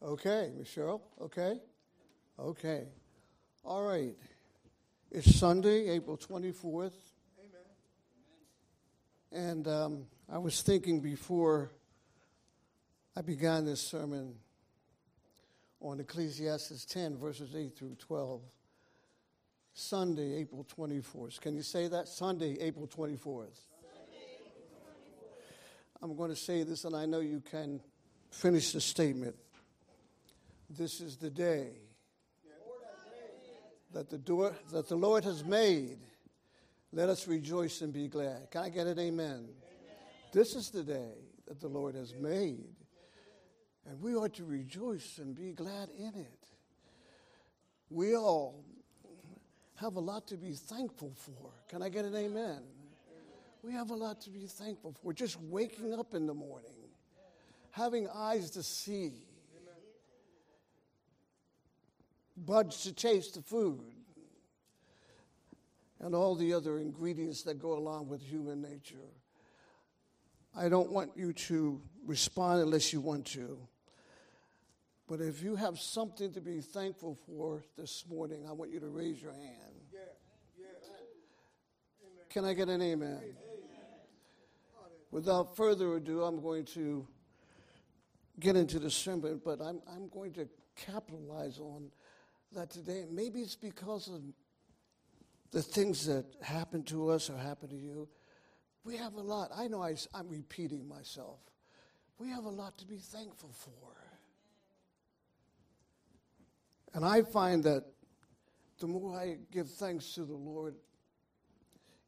Okay, Michelle, okay? Okay. All right. It's Sunday, April 24th. Amen. And I was thinking before I began this sermon on Ecclesiastes 10, verses 8 through 12. Sunday, April 24th. Can you say that? Sunday, April 24th. Sunday, April 24th. I'm going to say this, and I know you can finish the statement. This is the day that the Lord has made. Let us rejoice and be glad. Can I get an amen? Amen? This is the day that the Lord has made, and we ought to rejoice and be glad in it. We all have a lot to be thankful for. Can I get an amen? Amen. We have a lot to be thankful for. Just waking up in the morning, having eyes to see, buds to taste the food, and all the other ingredients that go along with human nature. I don't want you to respond unless you want to. But if you have something to be thankful for this morning, I want you to raise your hand. Yeah. Yeah. Amen. Can I get an amen? Amen? Without further ado, I'm going to get into the sermon, but I'm going to capitalize on that today. Maybe it's because of the things that happen to us or happen to you. We have a lot. I know I'm repeating myself. We have a lot to be thankful for. And I find that the more I give thanks to the Lord,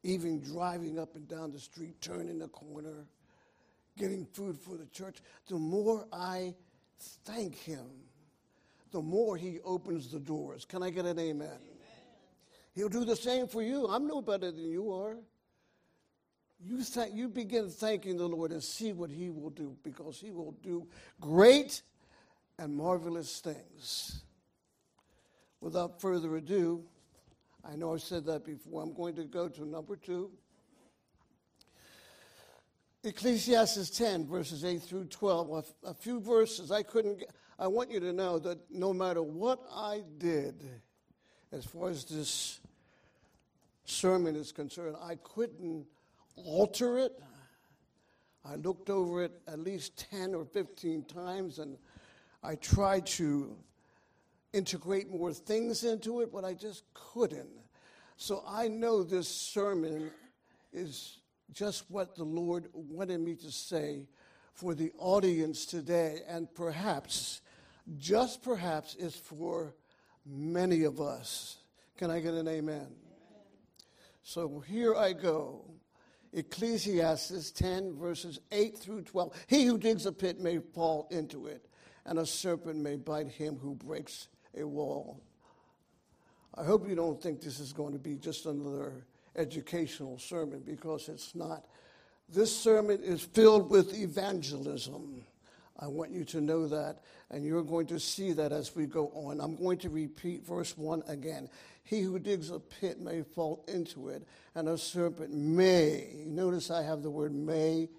even driving up and down the street, turning the corner, getting food for the church, the more I thank him, the more he opens the doors. Can I get an amen? Amen? He'll do the same for you. I'm no better than you are. You begin thanking the Lord and see what he will do, because he will do great and marvelous things. Without further ado, I know I said that before, I'm going to go to number 2. Ecclesiastes 10, verses 8 through 12, a few verses I couldn't get. I want you to know that no matter what I did, as far as this sermon is concerned, I couldn't alter it. I looked over it at least 10 or 15 times, and I tried to integrate more things into it, but I just couldn't. So I know this sermon is just what the Lord wanted me to say for the audience today, and perhaps, just perhaps, is for many of us. Can I get an amen? Amen? So here I go. Ecclesiastes 10, verses 8 through 12. He who digs a pit may fall into it, and a serpent may bite him who breaks a wall. I hope you don't think this is going to be just another educational sermon, because it's not. This sermon is filled with evangelism. I want you to know that, and you're going to see that as we go on. I'm going to repeat verse 1 again. He who digs a pit may fall into it, and a serpent may, notice I have the word may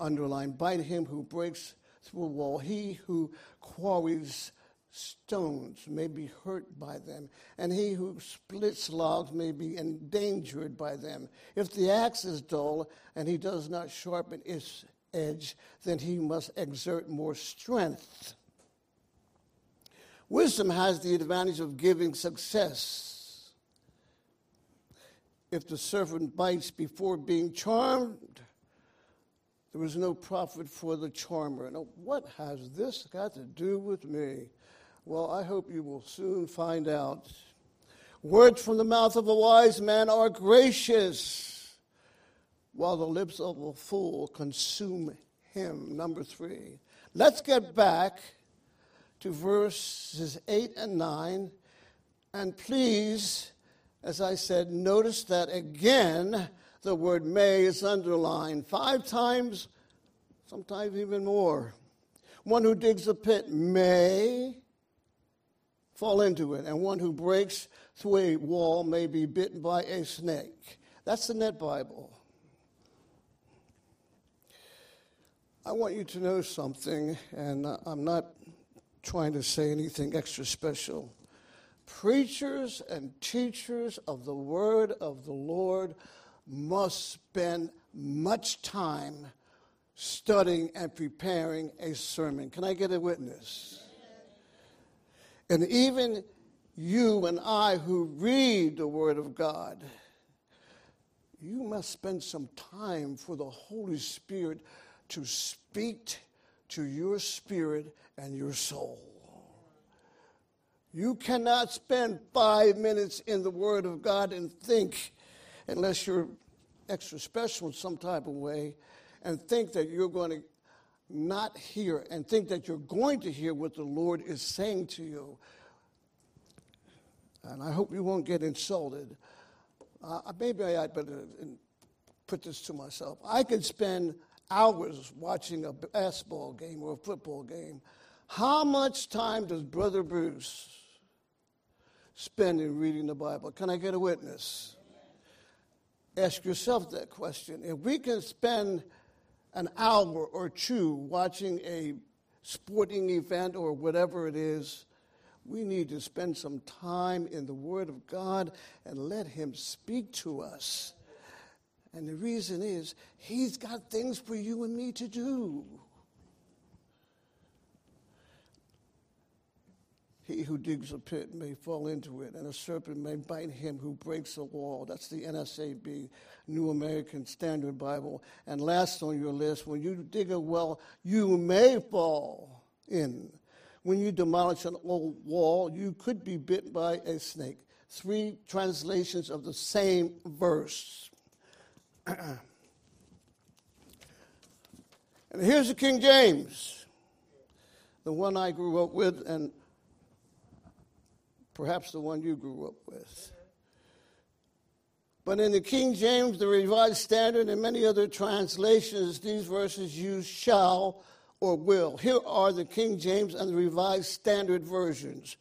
underlined, bite him who breaks through a wall. He who quarries stones may be hurt by them, and he who splits logs may be endangered by them. If the axe is dull, and he does not sharpen its edge, then he must exert more strength. Wisdom has the advantage of giving success. If the serpent bites before being charmed, there is no profit for the charmer. Now, what has this got to do with me? Well, I hope you will soon find out. Words from the mouth of a wise man are gracious, while the lips of a fool consume him. Number 3. Let's get back to verses 8 and 9. And please, as I said, notice that again the word may is underlined 5 times, sometimes even more. One who digs a pit may fall into it, and one who breaks through a wall may be bitten by a snake. That's the Net Bible. I want you to know something, and I'm not trying to say anything extra special. Preachers and teachers of the word of the Lord must spend much time studying and preparing a sermon. Can I get a witness? And even you and I who read the Word of God, you must spend some time for the Holy Spirit to speak to your spirit and your soul. You cannot spend 5 minutes in the Word of God and think, unless you're extra special in some type of way, and think that you're going to not hear, and think that you're going to hear what the Lord is saying to you. And I hope you won't get insulted. Maybe I'd better put this to myself. I could spend hours watching a basketball game or a football game. How much time does Brother Bruce spend in reading the Bible? Can I get a witness? Ask yourself that question. If we can spend an hour or two watching a sporting event or whatever it is, we need to spend some time in the Word of God and let Him speak to us. And the reason is, He's got things for you and me to do. He who digs a pit may fall into it, and a serpent may bite him who breaks a wall. That's the NSAB, New American Standard Bible. And last on your list, when you dig a well, you may fall in. When you demolish an old wall, you could be bitten by a snake. 3 translations of the same verse. And here's the King James, the one I grew up with, and perhaps the one you grew up with. But in the King James, the Revised Standard, and many other translations, these verses use shall or will. Here are the King James and the Revised Standard versions.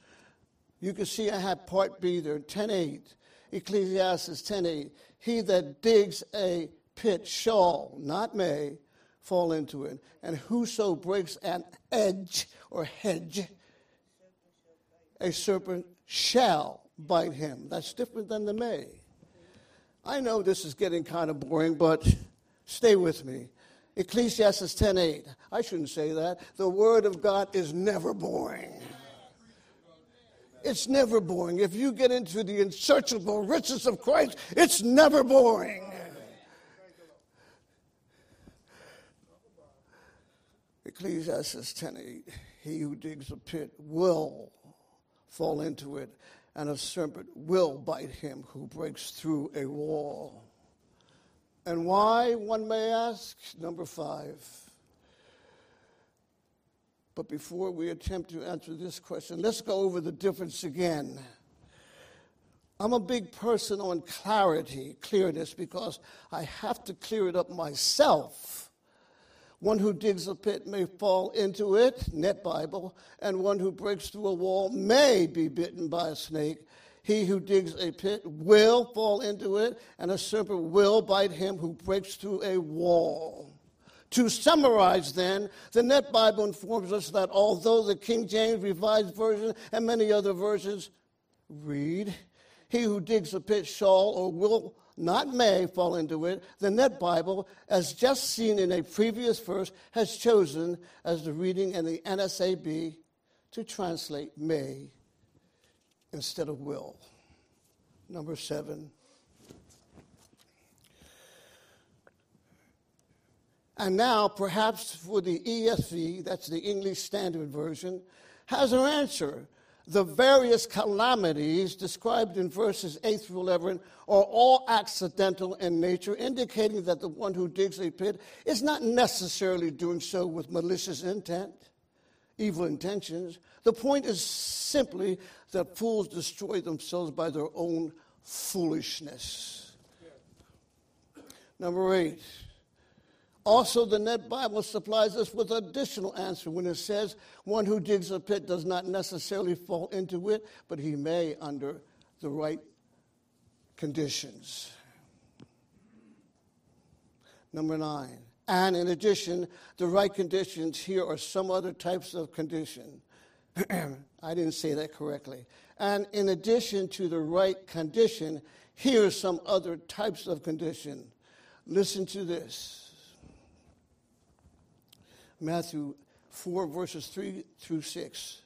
You can see I have part B there, 10:8, Ecclesiastes 10:8. He that digs a pit shall, not may, fall into it. And whoso breaks an edge or hedge, a serpent shall bite him. That's different than the may. I know this is getting kind of boring, but stay with me. Ecclesiastes 10:8. I shouldn't say that. The Word of God is never boring. It's never boring. If you get into the unsearchable riches of Christ, it's never boring. Ecclesiastes 10:8. He who digs a pit will fall into it, and a serpent will bite him who breaks through a wall. And why, one may ask? Number 5. But before we attempt to answer this question, let's go over the difference again. I'm a big person on clearness, because I have to clear it up myself. One who digs a pit may fall into it, Net Bible, and one who breaks through a wall may be bitten by a snake. He who digs a pit will fall into it, and a serpent will bite him who breaks through a wall. To summarize then, the Net Bible informs us that although the King James, Revised Version, and many other versions read, he who digs a pit shall or will, not may, fall into it, the Net Bible, as just seen in a previous verse, has chosen as the reading in the NSAB to translate may instead of will. Number 7. And now, perhaps for the ESV, that's the English Standard Version, has her answer. The various calamities described in verses 8 through 11 are all accidental in nature, indicating that the one who digs a pit is not necessarily doing so with malicious intent, evil intentions. The point is simply that fools destroy themselves by their own foolishness. Yeah. Number 8. Also, the Net Bible supplies us with an additional answer when it says, one who digs a pit does not necessarily fall into it, but he may under the right conditions. Number 9, and in addition, the right conditions here are some other types of condition. I didn't say that correctly. And in addition to the right condition, here are some other types of condition. Listen to this. Matthew 4, verses 3 through 6.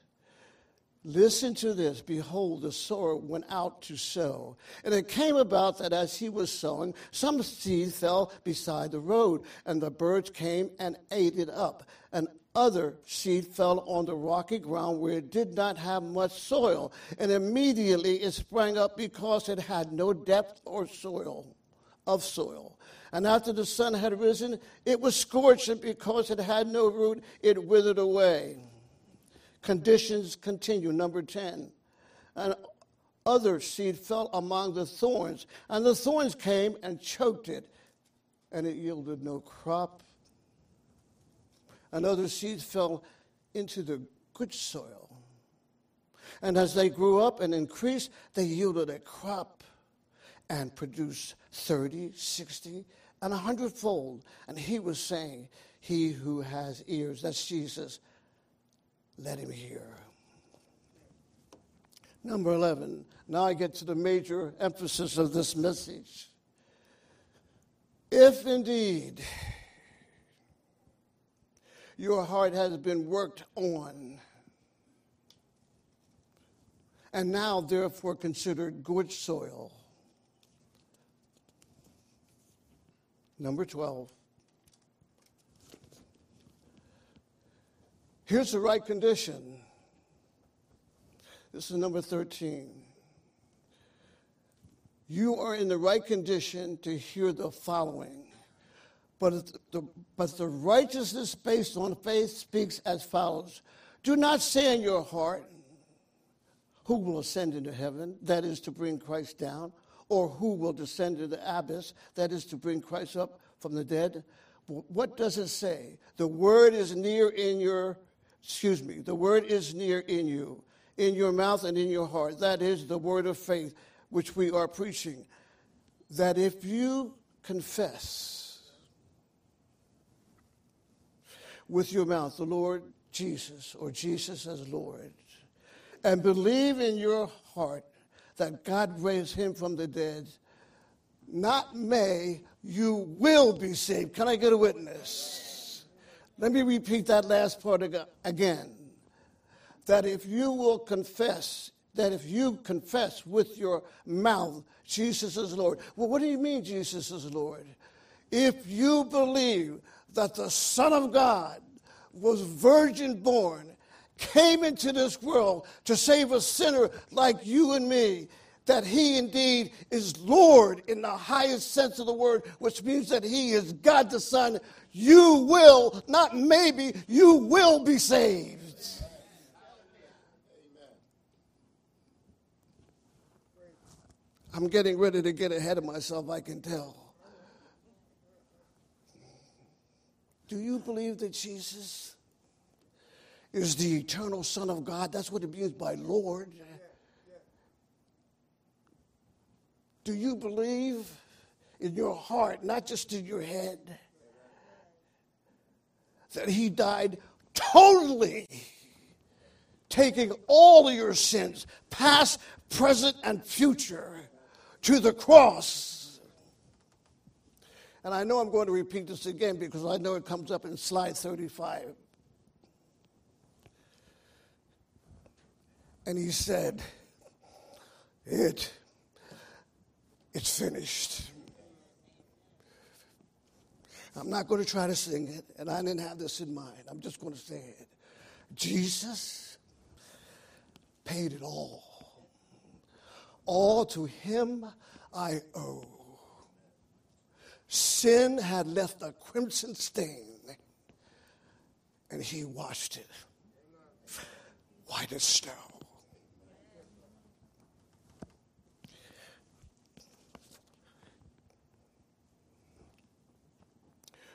Listen to this. Behold, the sower went out to sow. And it came about that as he was sowing, some seed fell beside the road, and the birds came and ate it up. And other seed fell on the rocky ground where it did not have much soil. And immediately it sprang up because it had no depth or soil of soil. And after the sun had risen, it was scorched, and because it had no root, it withered away. Conditions continue. Number 10. And other seed fell among the thorns, and the thorns came and choked it, and it yielded no crop. And other seeds fell into the good soil. And as they grew up and increased, they yielded a crop and produced 30, 60, and 100-fold. And he was saying, he who has ears, that's Jesus, let him hear. Number 11. Now I get to the major emphasis of this message. If indeed your heart has been worked on, and now therefore considered good soil. Number 12. Here's the right condition. This is number 13. You are in the right condition to hear the following. But the righteousness based on faith speaks as follows. Do not say in your heart, who will ascend into heaven, that is to bring Christ down, or who will descend into the abyss, that is to bring Christ up from the dead. What does it say? The word is near in your mouth and in your heart. That is the word of faith which we are preaching. That if you confess with your mouth the Lord Jesus, or Jesus as Lord, and believe in your heart that God raised him from the dead, not may, you will be saved. Can I get a witness? Let me repeat that last part again. That if you confess with your mouth Jesus is Lord. Well, what do you mean Jesus is Lord? If you believe that the Son of God was virgin born, came into this world to save a sinner like you and me, that he indeed is Lord in the highest sense of the word, which means that he is God the Son, you will, not maybe, you will be saved. I'm getting ready to get ahead of myself, I can tell. Do you believe that Jesus is the eternal Son of God? That's what it means by Lord. Do you believe in your heart, not just in your head, that he died totally, taking all of your sins, past, present, and future, to the cross? And I know I'm going to repeat this again because I know it comes up in slide 35. And he said, it's finished. I'm not going to try to sing it, and I didn't have this in mind. I'm just going to say it. Jesus paid it all. All to him I owe. Sin had left a crimson stain, and he washed it white as snow.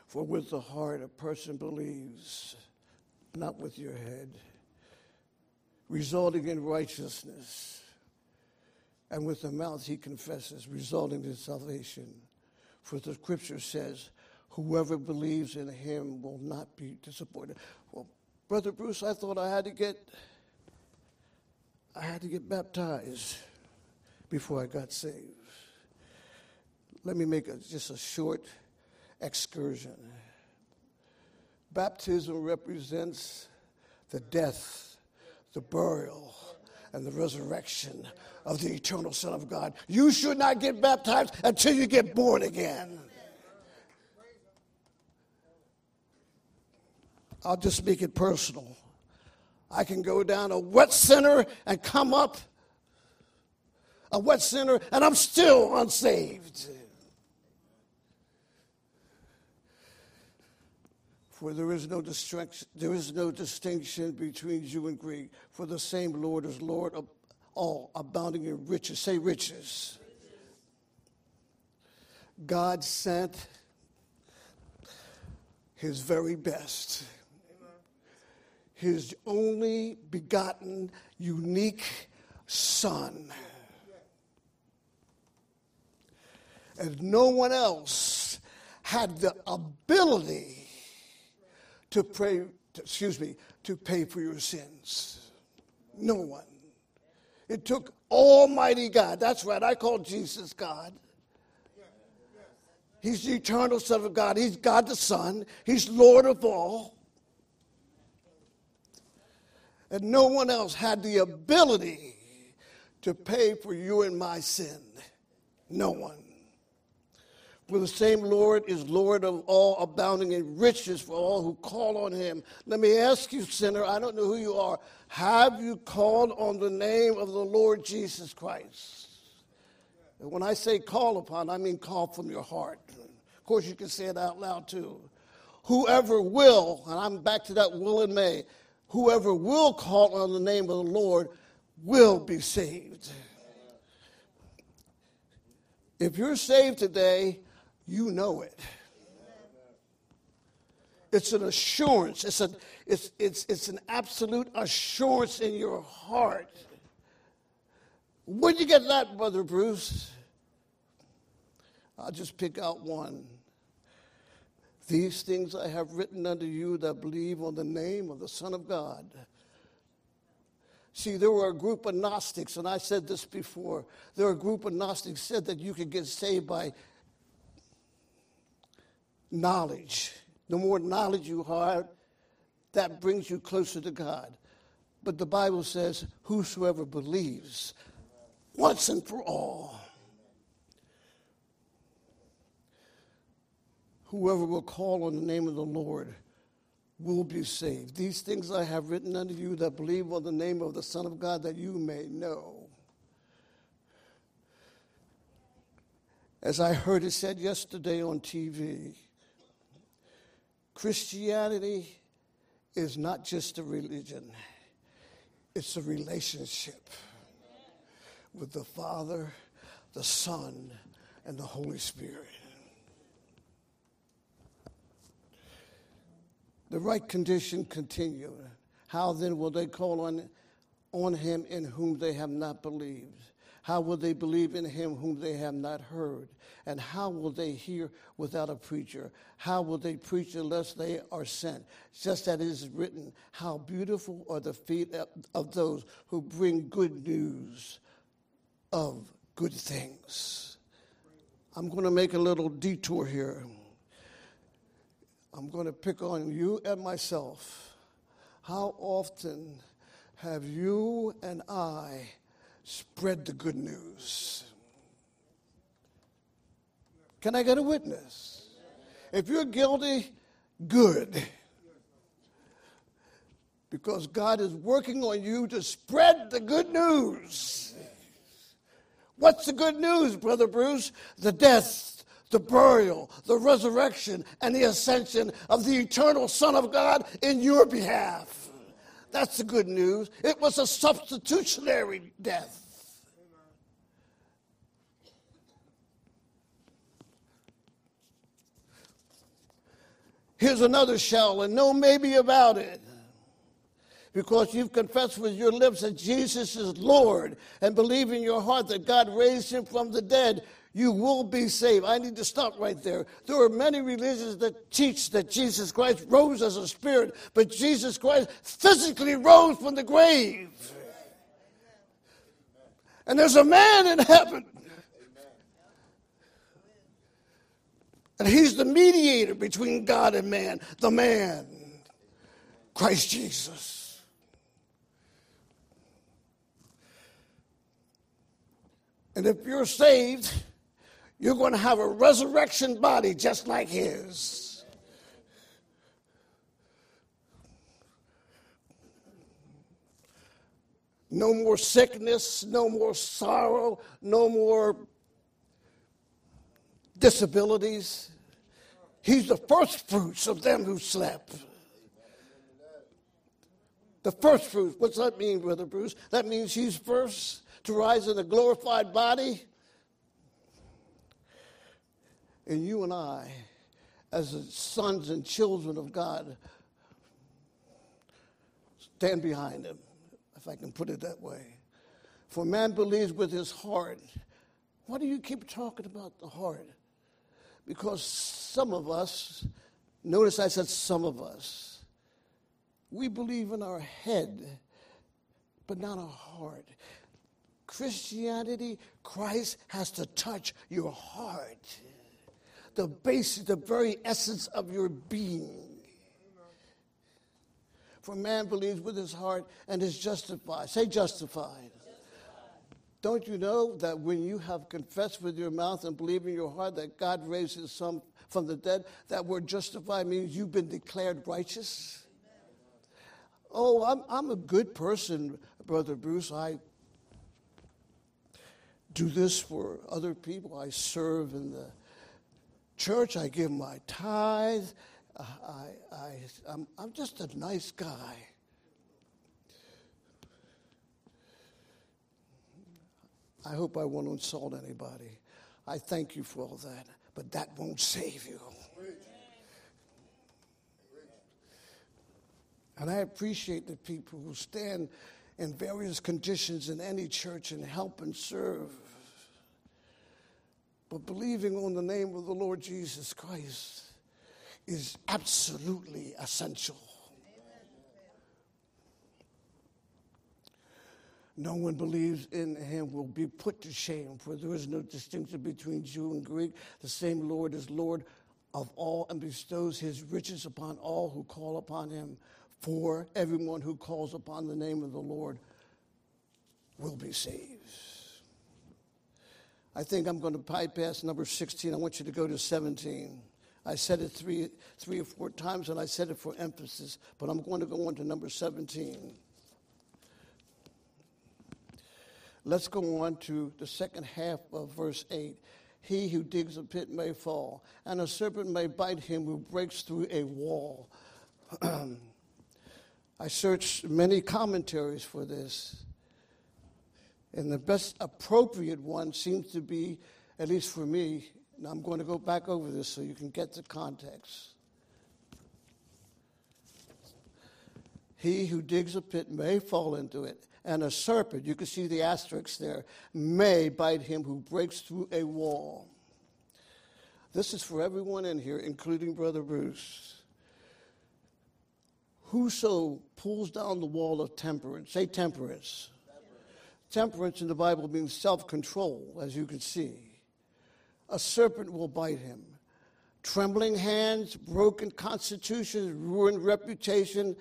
For with the heart a person believes, not with your head, resulting in righteousness, and with the mouth he confesses, resulting in salvation. For the scripture says, whoever believes in him will not be disappointed. Well, Brother Bruce, I thought I had to get I had to get baptized before I got saved. Let me make just a short excursion. Baptism represents the death, the burial, and the resurrection of the eternal Son of God. You should not get baptized until you get born again. I'll just make it personal. I can go down a wet sinner and come up a wet sinner, and I'm still unsaved. For there is no distinction between Jew and Greek, for the same Lord is Lord of all, abounding in riches. Say riches. God sent his very best, his only begotten, unique Son. And no one else had the ability to pay for your sins. No one. It took Almighty God. That's right. I call Jesus God. He's the eternal Son of God. He's God the Son. He's Lord of all. And no one else had the ability to pay for you and my sin. No one. For the same Lord is Lord of all, abounding in riches for all who call on him. Let me ask you, sinner, I don't know who you are. Have you called on the name of the Lord Jesus Christ? And when I say call upon, I mean call from your heart. Of course, you can say it out loud, too. Whoever will, and I'm back to that will and may, whoever will call on the name of the Lord will be saved. If you're saved today, you know it. It's an assurance. It's an absolute assurance in your heart. Where'd you get that, Brother Bruce? I'll just pick out one. These things I have written unto you that believe on the name of the Son of God. See, there were a group of Gnostics, and I said this before. There were a group of Gnostics said that you could get saved by knowledge. The more knowledge you have, that brings you closer to God. But the Bible says, whosoever believes, once and for all. Whoever will call on the name of the Lord will be saved. These things I have written unto you that believe on the name of the Son of God, that you may know. As I heard it said yesterday on TV, Christianity is not just a religion. It's a relationship with the Father, the Son, and the Holy Spirit. The right condition continued. How then will they call on him in whom they have not believed? How will they believe in him whom they have not heard? And how will they hear without a preacher? How will they preach unless they are sent? Just as it is written, how beautiful are the feet of those who bring good news of good things. I'm going to make a little detour here. I'm going to pick on you and myself. How often have you and I spread the good news? Can I get a witness? If you're guilty, good. Because God is working on you to spread the good news. What's the good news, Brother Bruce? The death, the burial, the resurrection, and the ascension of the eternal Son of God in your behalf. That's the good news. It was a substitutionary death. Here's another shall and no maybe about it. Because you've confessed with your lips that Jesus is Lord and believe in your heart that God raised him from the dead, you will be saved. I need to stop right there. There are many religions that teach that Jesus Christ rose as a spirit, but Jesus Christ physically rose from the grave. And there's a man in heaven. And he's the mediator between God and man. The man, Christ Jesus. And if you're saved, you're going to have a resurrection body just like his. No more sickness, no more sorrow, no more disabilities. He's the first fruits of them who slept. The first fruits. What's that mean, Brother Bruce? That means he's first to rise in a glorified body. And you and I, as the sons and children of God, stand behind him, if I can put it that way. For man believes with his heart. Why do you keep talking about the heart? Because some of us, notice I said some of us, we believe in our head, but not our heart. Christianity, Christ has to touch your heart. The base, the very essence of your being. For man believes with his heart and is justified. Say justified. Don't you know that when you have confessed with your mouth and believed in your heart that God raised his son from the dead, that word justified means you've been declared righteous? Oh, I'm a good person, Brother Bruce. I do this for other people. I serve in the church, I give my tithe, I'm just a nice guy. I hope I won't insult anybody. I thank you for all that, but that won't save you. And I appreciate the people who stand in various conditions in any church and help and serve. But believing on the name of the Lord Jesus Christ is absolutely essential. Amen. No one believes in him will be put to shame, for there is no distinction between Jew and Greek. The same Lord is Lord of all and bestows his riches upon all who call upon him. For everyone who calls upon the name of the Lord will be saved. I think I'm going to bypass number 16. I want you to go to 17. I said it three or four times, and I said it for emphasis, but I'm going to go on to number 17. Let's go on to the second half of verse 8. He who digs a pit may fall, and a serpent may bite him who breaks through a wall. I searched many commentaries for this. And the best appropriate one seems to be, at least for me, and I'm going to go back over this so you can get the context. He who digs a pit may fall into it, and a serpent, you can see the asterisks there, may bite him who breaks through a wall. This is for everyone in here, including Brother Bruce. Whoso pulls down the wall of temperance, say temperance. Temperance in the Bible means self-control, as you can see. A serpent will bite him. Trembling hands, broken constitutions, ruined reputation,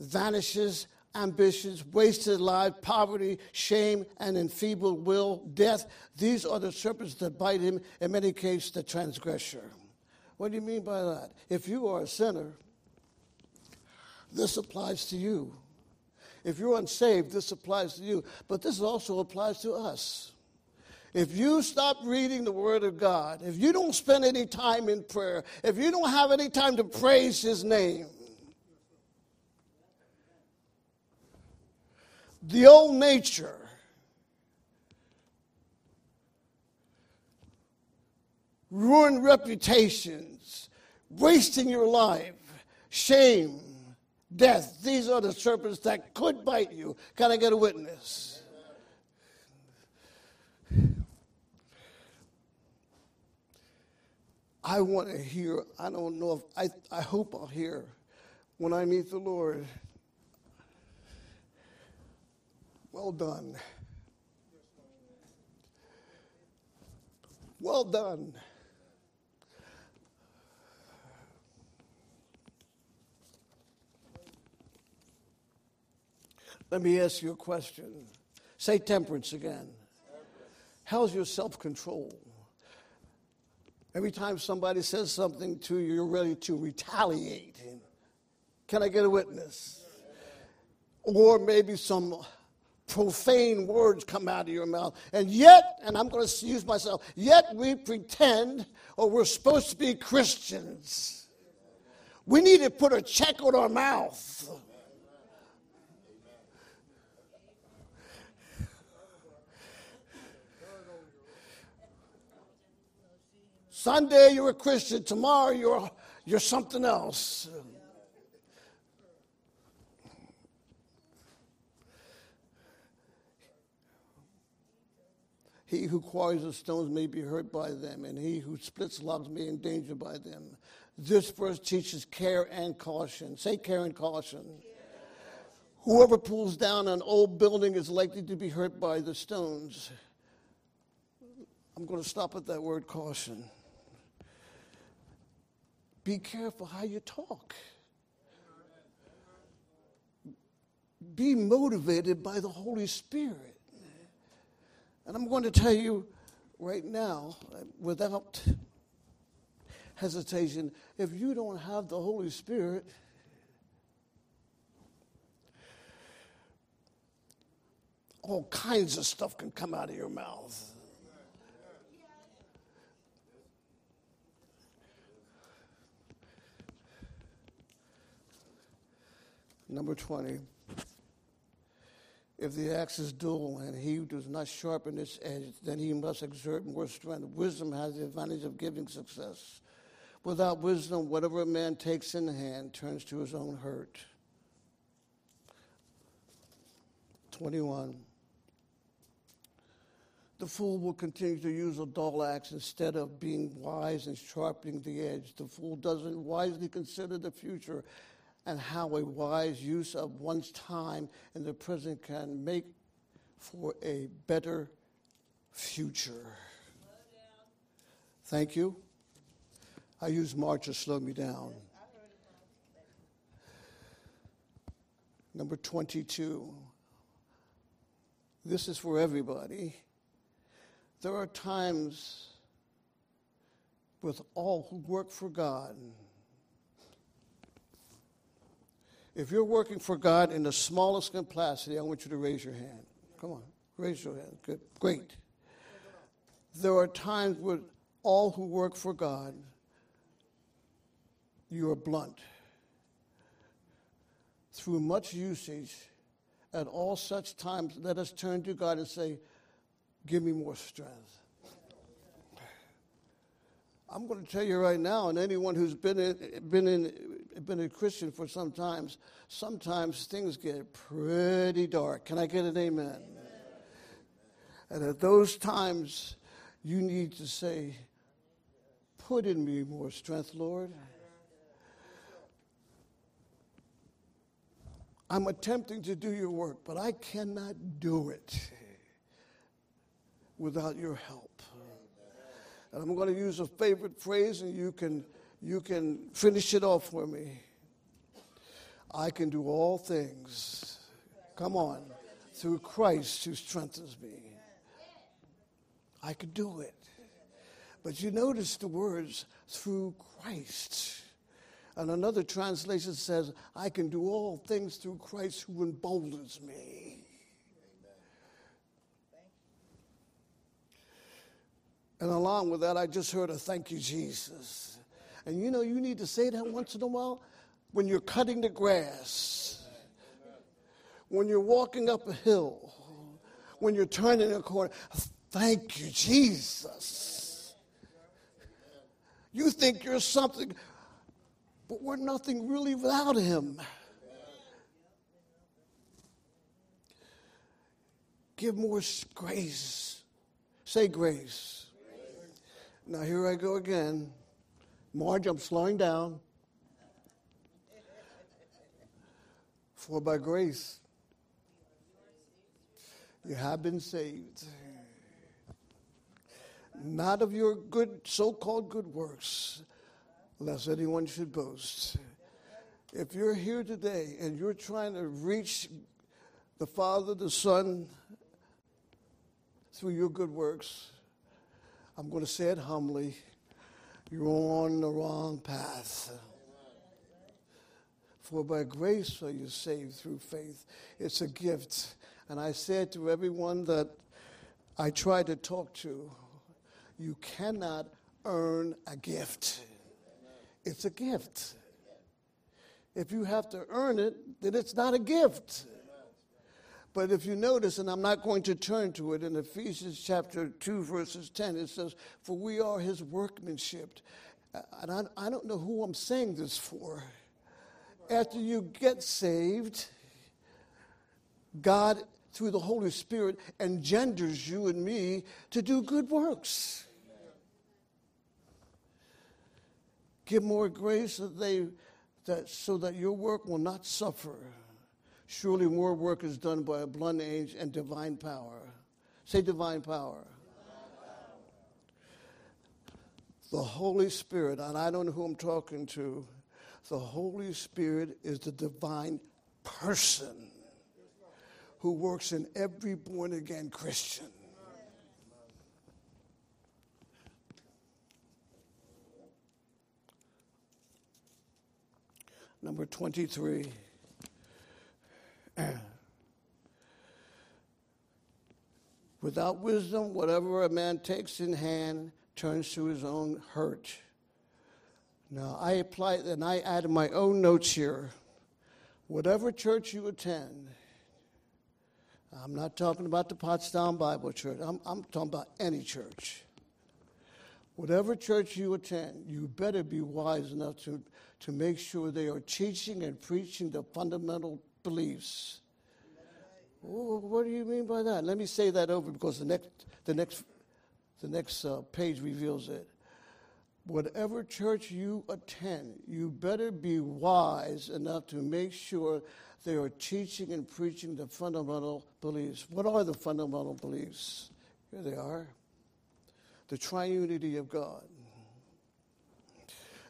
vanishes ambitions, wasted lives, poverty, shame, and enfeebled will, death. These are the serpents that bite him, in many cases, the transgressor. What do you mean by that? If you are a sinner, this applies to you. If you're unsaved, this applies to you. But this also applies to us. If you stop reading the Word of God, if you don't spend any time in prayer, if you don't have any time to praise his name, the old nature ruined reputations, wasting your life, shame, death, these are the serpents that could bite you. Can I get a witness? I want to hear, I don't know if, I hope I'll hear when I meet the Lord. Well done, Well done. Let me ask you a question. Say temperance again. How's your self-control? Every time somebody says something to you, you're ready to retaliate. Can I get a witness? Or maybe some profane words come out of your mouth. And yet, and I'm going to use myself, yet we pretend or we're supposed to be Christians. We need to put a check on our mouth. Sunday you're a Christian, tomorrow you're something else. He who quarries the stones may be hurt by them, and he who splits logs may be endangered by them. This verse teaches care and caution. Say care and caution. Care. Whoever pulls down an old building is likely to be hurt by the stones. I'm going to stop at that word caution. Be careful how you talk. Be motivated by the Holy Spirit. And I'm going to tell you right now, without hesitation, if you don't have the Holy Spirit, all kinds of stuff can come out of your mouth. Number 20. If the axe is dull and he does not sharpen its edge, then he must exert more strength. Wisdom has the advantage of giving success. Without wisdom, whatever a man takes in hand turns to his own hurt. 21. The fool will continue to use a dull axe instead of being wise and sharpening the edge. The fool doesn't wisely consider the future and how a wise use of one's time in the present can make for a better future. Thank you. I use March to slow me down. Number 22. This is for everybody. There are times with all who work for God. If you're working for God in the smallest capacity, I want you to raise your hand. Come on, raise your hand. Good, great. There are times with all who work for God, you are blunt. Through much usage, at all such times, let us turn to God and say, give me more strength. I'm going to tell you right now, and anyone who's been a Christian for some time, sometimes things get pretty dark. Can I get an amen? Amen? And at those times, you need to say, put in me more strength, Lord. I'm attempting to do your work, but I cannot do it without your help. And I'm going to use a favorite phrase, and you can finish it off for me. I can do all things, come on, through Christ who strengthens me. I can do it. But you notice the words, through Christ. And another translation says, I can do all things through Christ who emboldens me. And along with that, I just heard a thank you, Jesus. And you know, you need to say that once in a while when you're cutting the grass, when you're walking up a hill, when you're turning a corner. Thank you, Jesus. You think you're something, but we're nothing really without him. Give more grace. Say grace. Now, here I go again. Marge, I'm slowing down. For by grace, you have been saved. not of your good, so-called good works, lest anyone should boast. If you're here today and you're trying to reach the Father, the Son, through your good works, I'm going to say it humbly, you're on the wrong path. For by grace are you saved through faith. It's a gift. And I said to everyone that I tried to talk to, you cannot earn a gift. It's a gift. If you have to earn it, then it's not a gift. But if you notice, and I'm not going to turn to it, in Ephesians chapter 2, verses 10, it says, for we are his workmanship. And I don't know who I'm saying this for. After you get saved, God, through the Holy Spirit, engenders you and me to do good works. Give more grace so that your work will not suffer. Surely more work is done by a blunt age and divine power. Say divine power. The Holy Spirit, and I don't know who I'm talking to, the Holy Spirit is the divine person who works in every born-again Christian. Number 23. Without wisdom, whatever a man takes in hand turns to his own hurt. Now, I applied, and I added my own notes here. Whatever church you attend, I'm not talking about the Potsdam Bible Church. I'm talking about any church. Whatever church you attend, you better be wise enough to make sure they are teaching and preaching the fundamental beliefs. Oh, what do you mean by that? Let me say that over because the next page reveals it. Whatever church you attend, you better be wise enough to make sure they are teaching and preaching the fundamental beliefs. What are the fundamental beliefs? Here they are. The triunity of God.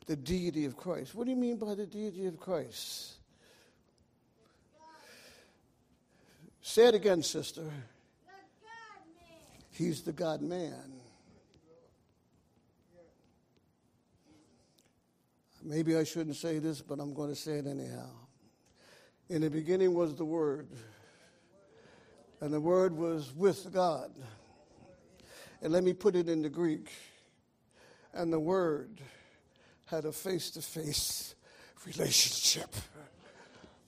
The deity of Christ. What do you mean by the deity of Christ? Say it again, sister. The God-man. He's the God-man. Maybe I shouldn't say this, but I'm going to say it anyhow. In the beginning was the Word, and the Word was with God. And let me put it in the Greek. And the Word had a face-to-face relationship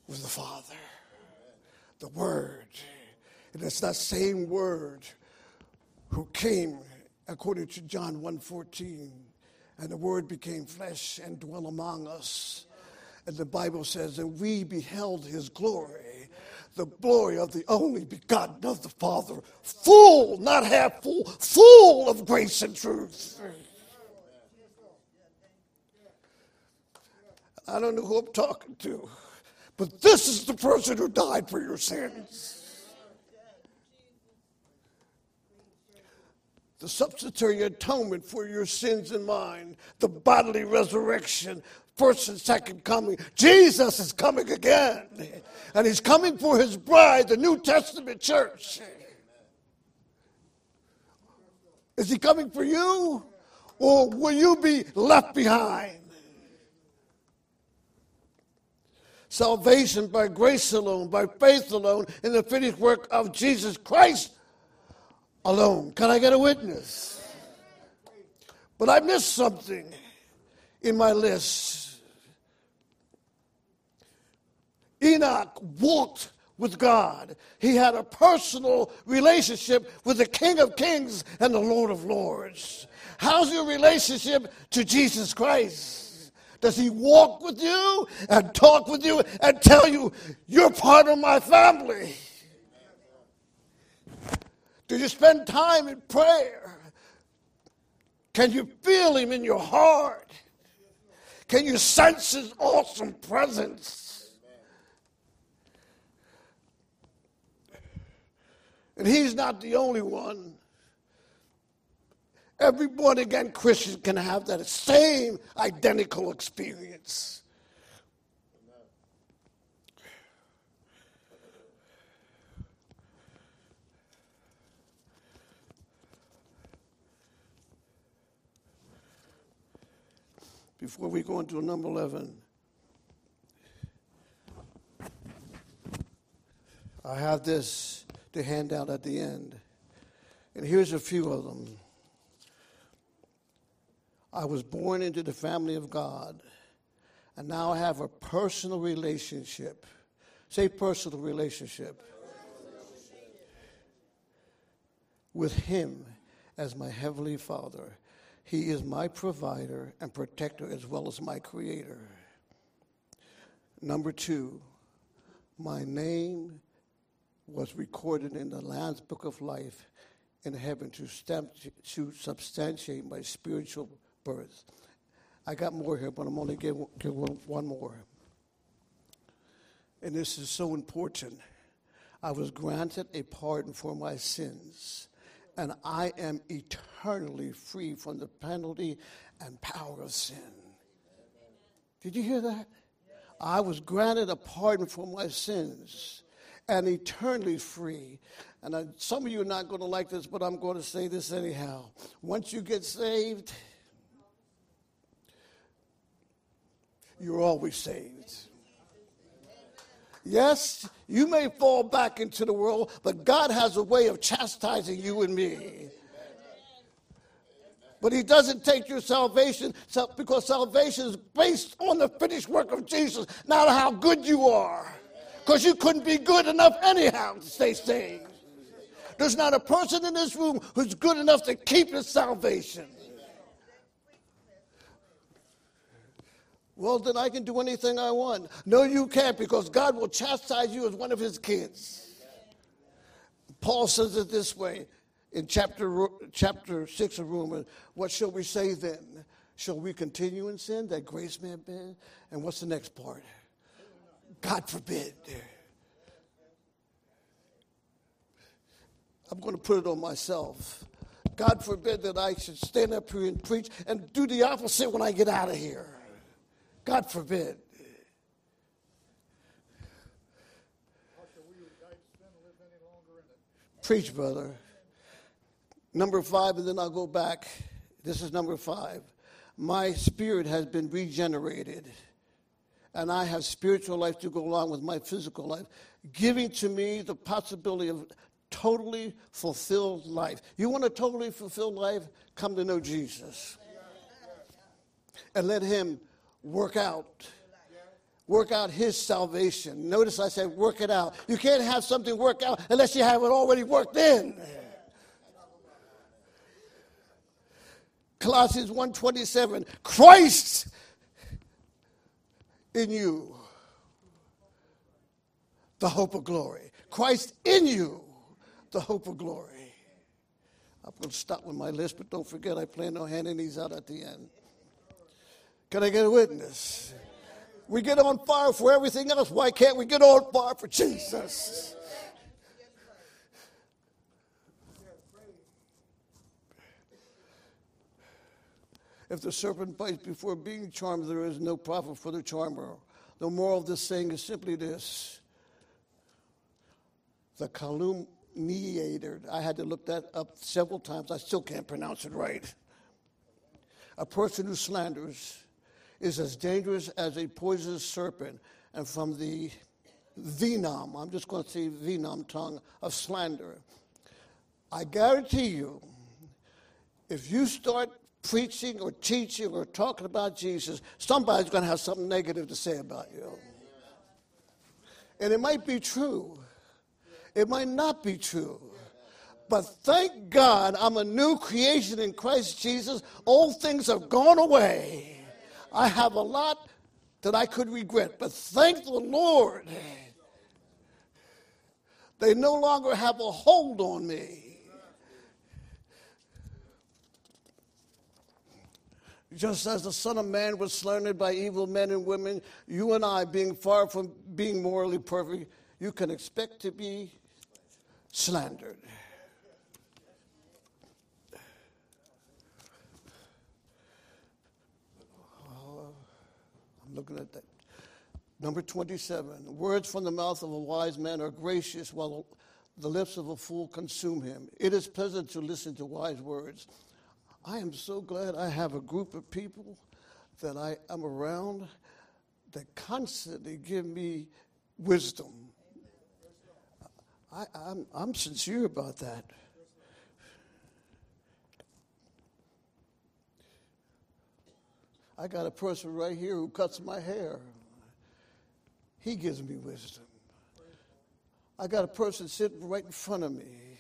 with the Father. The Word. And it's that same Word who came, according to John 1:14, and the Word became flesh and dwelt among us. And the Bible says, and we beheld his glory, the glory of the only begotten of the Father, full, not half full, full of grace and truth. I don't know who I'm talking to, but this is the person who died for your sins. The substitutionary atonement for your sins and mine, the bodily resurrection, first and second coming. Jesus is coming again, and he's coming for his bride, the New Testament church. Is he coming for you, or will you be left behind? Salvation by grace alone, by faith alone, in the finished work of Jesus Christ alone. Can I get a witness? But I missed something in my list. Enoch walked with God. He had a personal relationship with the King of Kings and the Lord of Lords. How's your relationship to Jesus Christ? Does he walk with you and talk with you and tell you, you're part of my family? Do you spend time in prayer? Can you feel him in your heart? Can you sense his awesome presence? And he's not the only one. Every born-again Christian can have that same identical experience. Before we go into number 11, I have this to hand out at the end. And here's a few of them. I was born into the family of God, and now I have a personal relationship. Say personal relationship. With Him as my Heavenly Father. He is my provider and protector as well as my creator. Number 2, my name was recorded in the Lamb's Book of Life in heaven to substantiate my spiritual birth. I got more here, but I'm only giving one more. And this is so important. I was granted a pardon for my sins, and I am eternally free from the penalty and power of sin. Did you hear that? I was granted a pardon for my sins and eternally free. And some of you are not going to like this, but I'm going to say this anyhow. Once you get saved, you're always saved. Yes, you may fall back into the world, but God has a way of chastising you and me. But He doesn't take your salvation, because salvation is based on the finished work of Jesus, not how good you are. Because you couldn't be good enough anyhow to stay saved. There's not a person in this room who's good enough to keep his salvation. Well, then I can do anything I want. No, you can't, because God will chastise you as one of His kids. Paul says it this way in chapter 6 of Romans. What shall we say then? Shall we continue in sin that grace may abound? And what's the next part? God forbid. I'm going to put it on myself. God forbid that I should stand up here and preach and do the opposite when I get out of here. God forbid. Preach, brother. Number 5, and then I'll go back. This is number 5. My spirit has been regenerated, and I have spiritual life to go along with my physical life, giving to me the possibility of totally fulfilled life. You want a totally fulfilled life? Come to know Jesus. And let Him work out His salvation. Notice I said work it out. You can't have something work out unless you have it already worked in. Colossians 1:27, Christ in you, the hope of glory. Christ in you, the hope of glory. I'm going to stop with my list, but don't forget I plan on handing these out at the end. Can I get a witness? We get on fire for everything else. Why can't we get on fire for Jesus? If the serpent bites before being charmed, there is no profit for the charmer. The moral of this saying is simply this. The calumniator, I had to look that up several times. I still can't pronounce it right. A person who slanders is as dangerous as a poisonous serpent, and from the venom, I'm just going to say venom tongue, of slander. I guarantee you, if you start preaching or teaching or talking about Jesus, somebody's going to have something negative to say about you. And it might be true. It might not be true. But thank God I'm a new creation in Christ Jesus. Old things have gone away. I have a lot that I could regret, but thank the Lord. They no longer have a hold on me. Just as the Son of Man was slandered by evil men and women, you and I, being far from being morally perfect, you can expect to be slandered. looking at that. Number 27, words from the mouth of a wise man are gracious, while the lips of a fool consume him. It is pleasant to listen to wise words. I am so glad I have a group of people that I am around that constantly give me wisdom. I'm sincere about that. I got a person right here who cuts my hair. He gives me wisdom. I got a person sitting right in front of me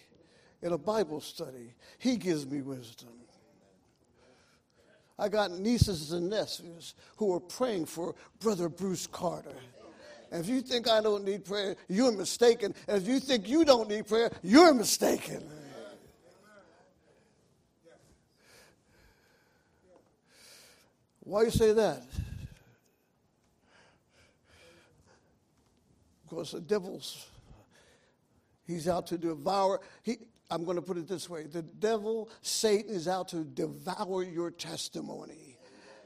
in a Bible study. He gives me wisdom. I got nieces and nephews who are praying for Brother Bruce Carter. And if you think I don't need prayer, you're mistaken. And if you think you don't need prayer, you're mistaken. Why you say that? Because the devil's, he's out to devour. I'm going to put it this way. The devil, Satan, is out to devour your testimony.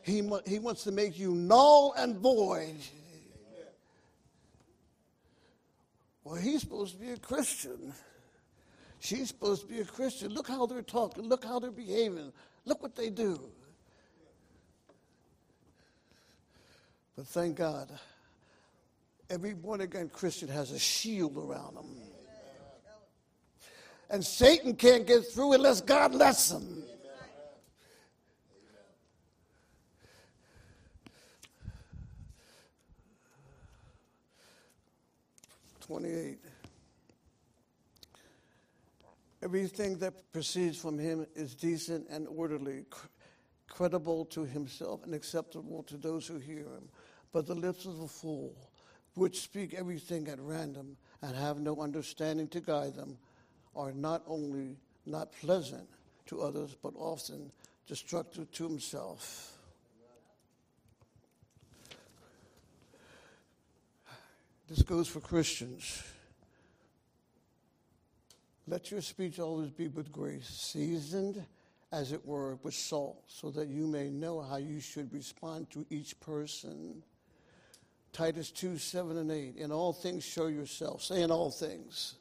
He wants to make you null and void. Well, he's supposed to be a Christian. She's supposed to be a Christian. Look how they're talking. Look how they're behaving. Look what they do. But thank God, every born-again Christian has a shield around them. And Satan can't get through unless God lets him. Amen. 28. Everything that proceeds from him is decent and orderly, credible to himself and acceptable to those who hear him. But the lips of the fool, which speak everything at random and have no understanding to guide them, are not only not pleasant to others, but often destructive to himself. This goes for Christians. Let your speech always be with grace, seasoned, as it were, with salt, so that you may know how you should respond to each person. Titus 2:7-8, in all things show yourself. Say in all things.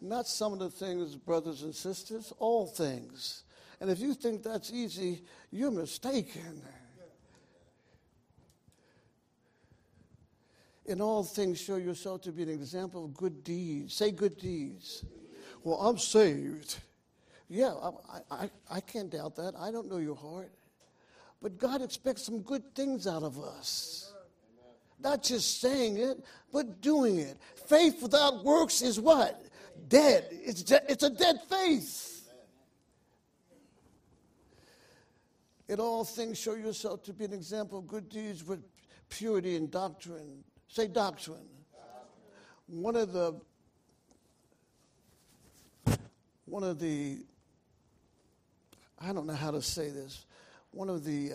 Not some of the things, brothers and sisters, all things. And if you think that's easy, you're mistaken. In all things, show yourself to be an example of good deeds. Say good deeds. Well, I'm saved. Yeah, I can't doubt that. I don't know your heart. But God expects some good things out of us. Not just saying it, but doing it. Faith without works is what? Dead. It's a dead faith. In all things, show yourself to be an example of good deeds with purity and doctrine. Say doctrine. One of the I don't know how to say this. One of the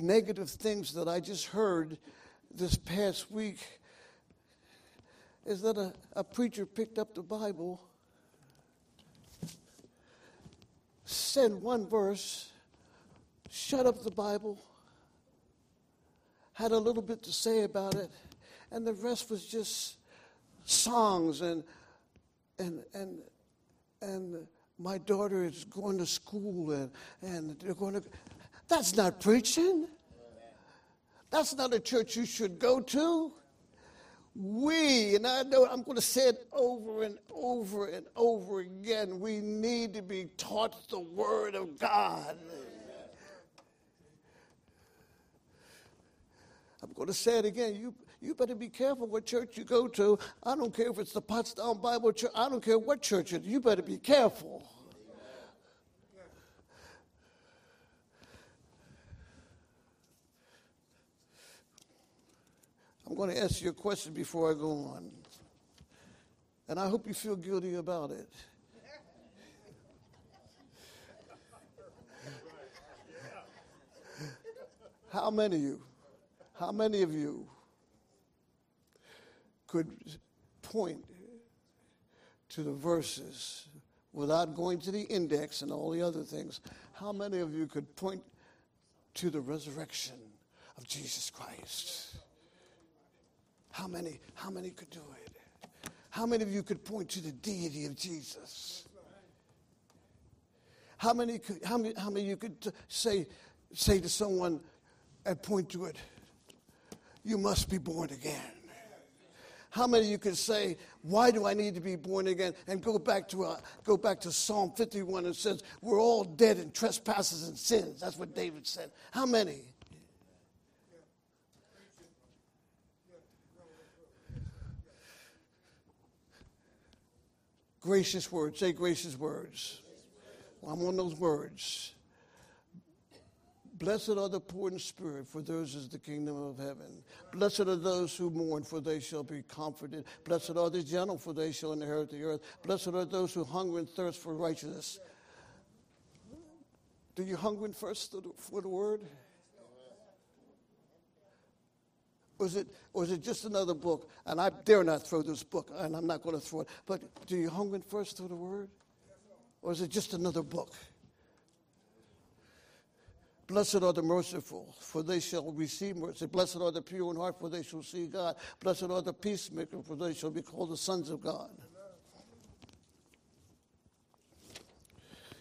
negative things that I just heard this past week is that a preacher picked up the Bible, said one verse, shut up the Bible, had a little bit to say about it, and the rest was just songs and my daughter is going to school and they're going to. That's not preaching. That's not a church you should go to. And I know I'm going to say it over and over and over again, we need to be taught the Word of God. Amen. I'm going to say it again. You better be careful what church you go to. I don't care if it's the Potsdam Bible Church. I don't care what church it is. You better be careful. I'm going to ask you a question before I go on. And I hope you feel guilty about it. How many of you could point to the verses without going to the index and all the other things? How many of you could point to the resurrection? of Jesus Christ. How many could do it? How many of you could point to the deity of Jesus? How many of you could say to someone and point to it, you must be born again? How many of you could say, why do I need to be born again? And go back to Psalm 51 and says, we're all dead in trespasses and sins. That's what David said. How many? Gracious words. Say gracious words. Well, I'm on those words. Blessed are the poor in spirit, for theirs is the kingdom of heaven. Blessed are those who mourn, for they shall be comforted. Blessed are the gentle, for they shall inherit the earth. Blessed are those who hunger and thirst for righteousness. Do you hunger and thirst for the word? Or is it just another book? And I dare not throw this book, and I'm not going to throw it. But do you hunger and thirst for the word? Or is it just another book? Blessed are the merciful, for they shall receive mercy. Blessed are the pure in heart, for they shall see God. Blessed are the peacemakers, for they shall be called the sons of God.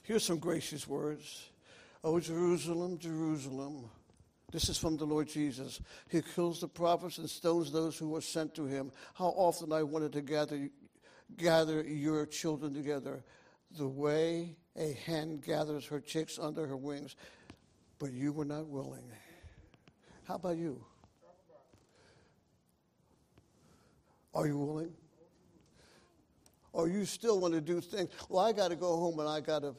Here's some gracious words. O Jerusalem, Jerusalem. This is from the Lord Jesus. He kills the prophets and stones those who are sent to him. How often I wanted to gather your children together, the way a hen gathers her chicks under her wings. But you were not willing. How about you? Are you willing? Or you still want to do things? Well, I got to go home and I got to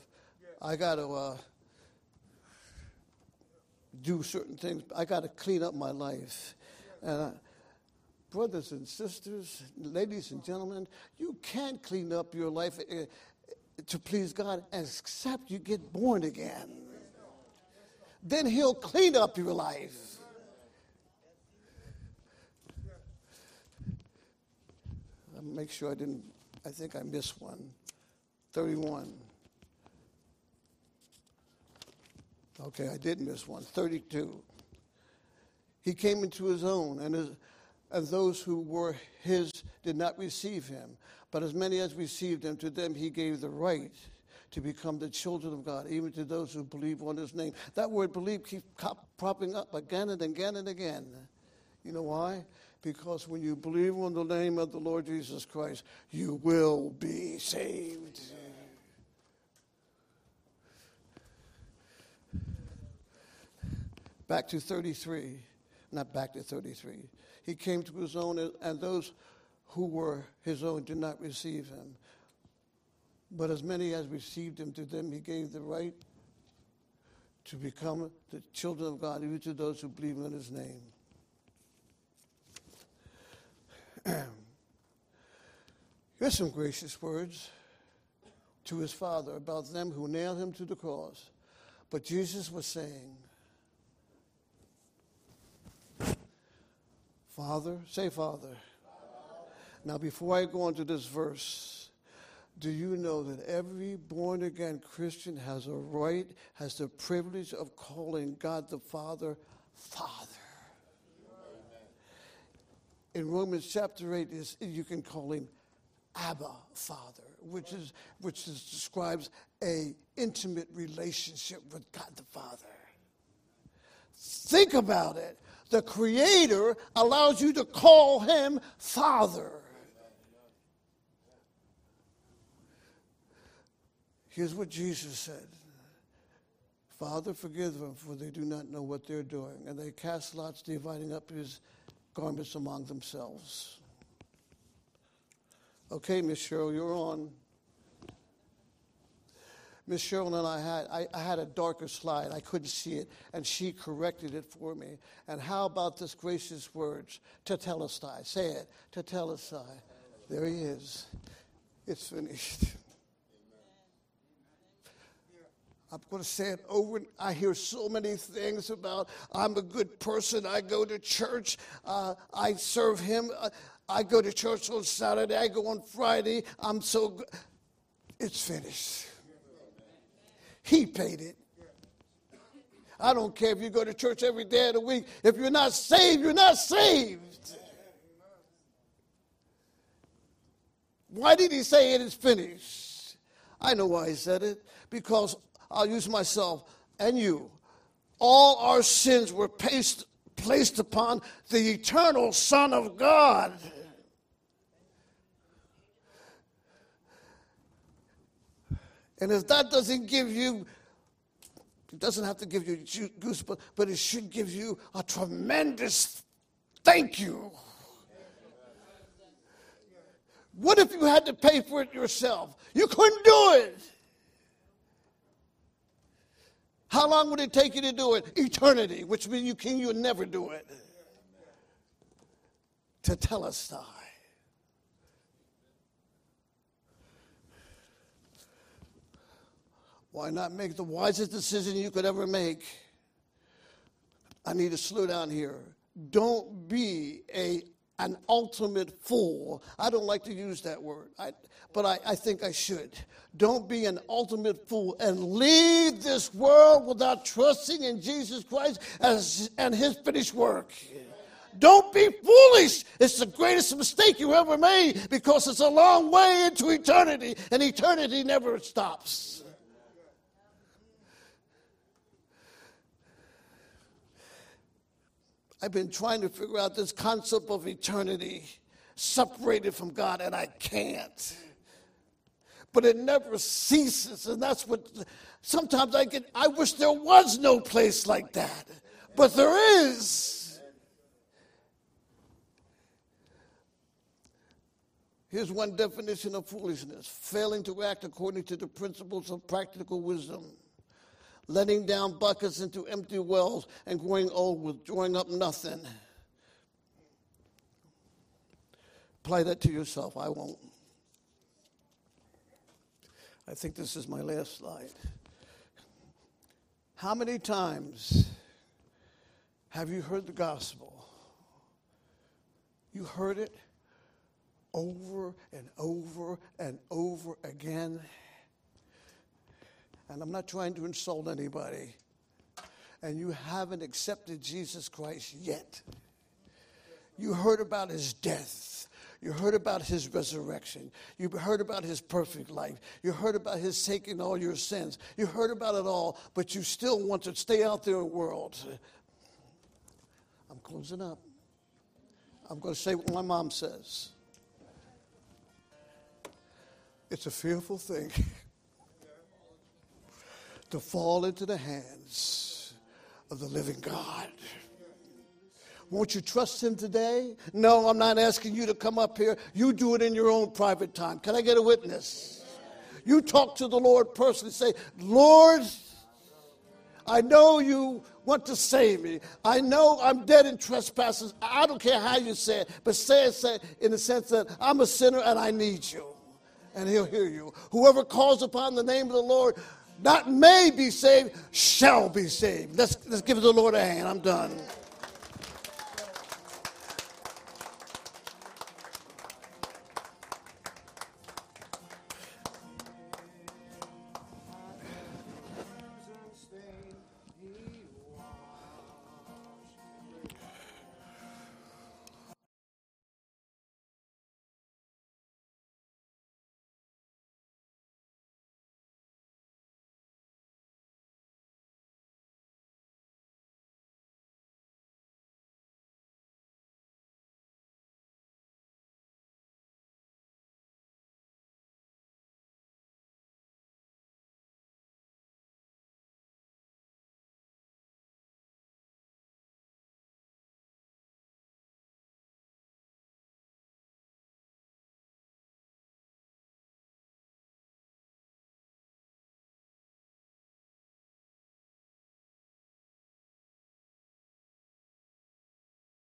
do certain things. I got to clean up my life. And brothers and sisters, ladies and gentlemen, you can't clean up your life to please God except you get born again. Then he'll clean up your life. I'll make sure I think I missed one. 31. Okay, I did miss one. 32. He came into his own, and those who were his did not receive him. But as many as received him, to them he gave the right to become the children of God, even to those who believe on his name. That word believe keeps propping up again and again and again. You know why? Because when you believe on the name of the Lord Jesus Christ, you will be saved. Back to 33. Not back to 33. He came to his own, and those who were his own did not receive him. But as many as received him, to them he gave the right to become the children of God, even to those who believe in his name. Here's some gracious words to his Father about them who nailed him to the cross. But Jesus was saying, Father, say Father. Now before I go on to this verse, do you know that every born-again Christian has a right, has the privilege of calling God the Father, Father? Amen. In Romans chapter 8, you can call him Abba, Father, which describes an intimate relationship with God the Father. Think about it. The Creator allows you to call him Father. Here's what Jesus said. Father, forgive them, for they do not know what they're doing. And they cast lots, dividing up his garments among themselves. Okay, Miss Cheryl, you're on. Miss Cheryl and I had a darker slide. I couldn't see it. And she corrected it for me. And how about this gracious words? Tetelestai. Say it. Tetelestai. There he is. It's finished. I'm going to say it over. I hear so many things about I'm a good person. I go to church. I serve him. I go to church on Saturday. I go on Friday. I'm so good. It's finished. He paid it. I don't care if you go to church every day of the week. If you're not saved, you're not saved. Why did he say it is finished? I know why he said it. Because I'll use myself and you. All our sins were placed upon the eternal Son of God. And if that doesn't give you, it doesn't have to give you goosebumps, but it should give you a tremendous thank you. What if you had to pay for it yourself? You couldn't do it. How long would it take you to do it? Eternity, which means you'll never do it. Tetelestai. Why not make the wisest decision you could ever make? I need to slow down here. Don't be an ultimate fool. I don't like to use that word, but I think I should. Don't be an ultimate fool and leave this world without trusting in Jesus Christ and his finished work. Don't be foolish. It's the greatest mistake you ever made because it's a long way into eternity, and eternity never stops. I've been trying to figure out this concept of eternity separated from God, and I can't. But it never ceases, and that's what sometimes I wish there was no place like that, but there is. Here's one definition of foolishness: failing to act according to the principles of practical wisdom. Letting down buckets into empty wells and growing old with drawing up nothing. Apply that to yourself. I won't. I think this is my last slide. How many times have you heard the gospel? You heard it over and over and over again. And I'm not trying to insult anybody. And you haven't accepted Jesus Christ yet. You heard about his death. You heard about his resurrection. You heard about his perfect life. You heard about his taking all your sins. You heard about it all, but you still want to stay out there in the world. I'm closing up. I'm going to say what my mom says. It's a fearful thing. To fall into the hands of the living God. Won't you trust him today? No, I'm not asking you to come up here. You do it in your own private time. Can I get a witness? You talk to the Lord personally. Say, Lord, I know you want to save me. I know I'm dead in trespasses. I don't care how you say it, but say it in the sense that I'm a sinner and I need you. And he'll hear you. Whoever calls upon the name of the Lord, not may be saved, shall be saved. Let's give the Lord a hand. I'm done.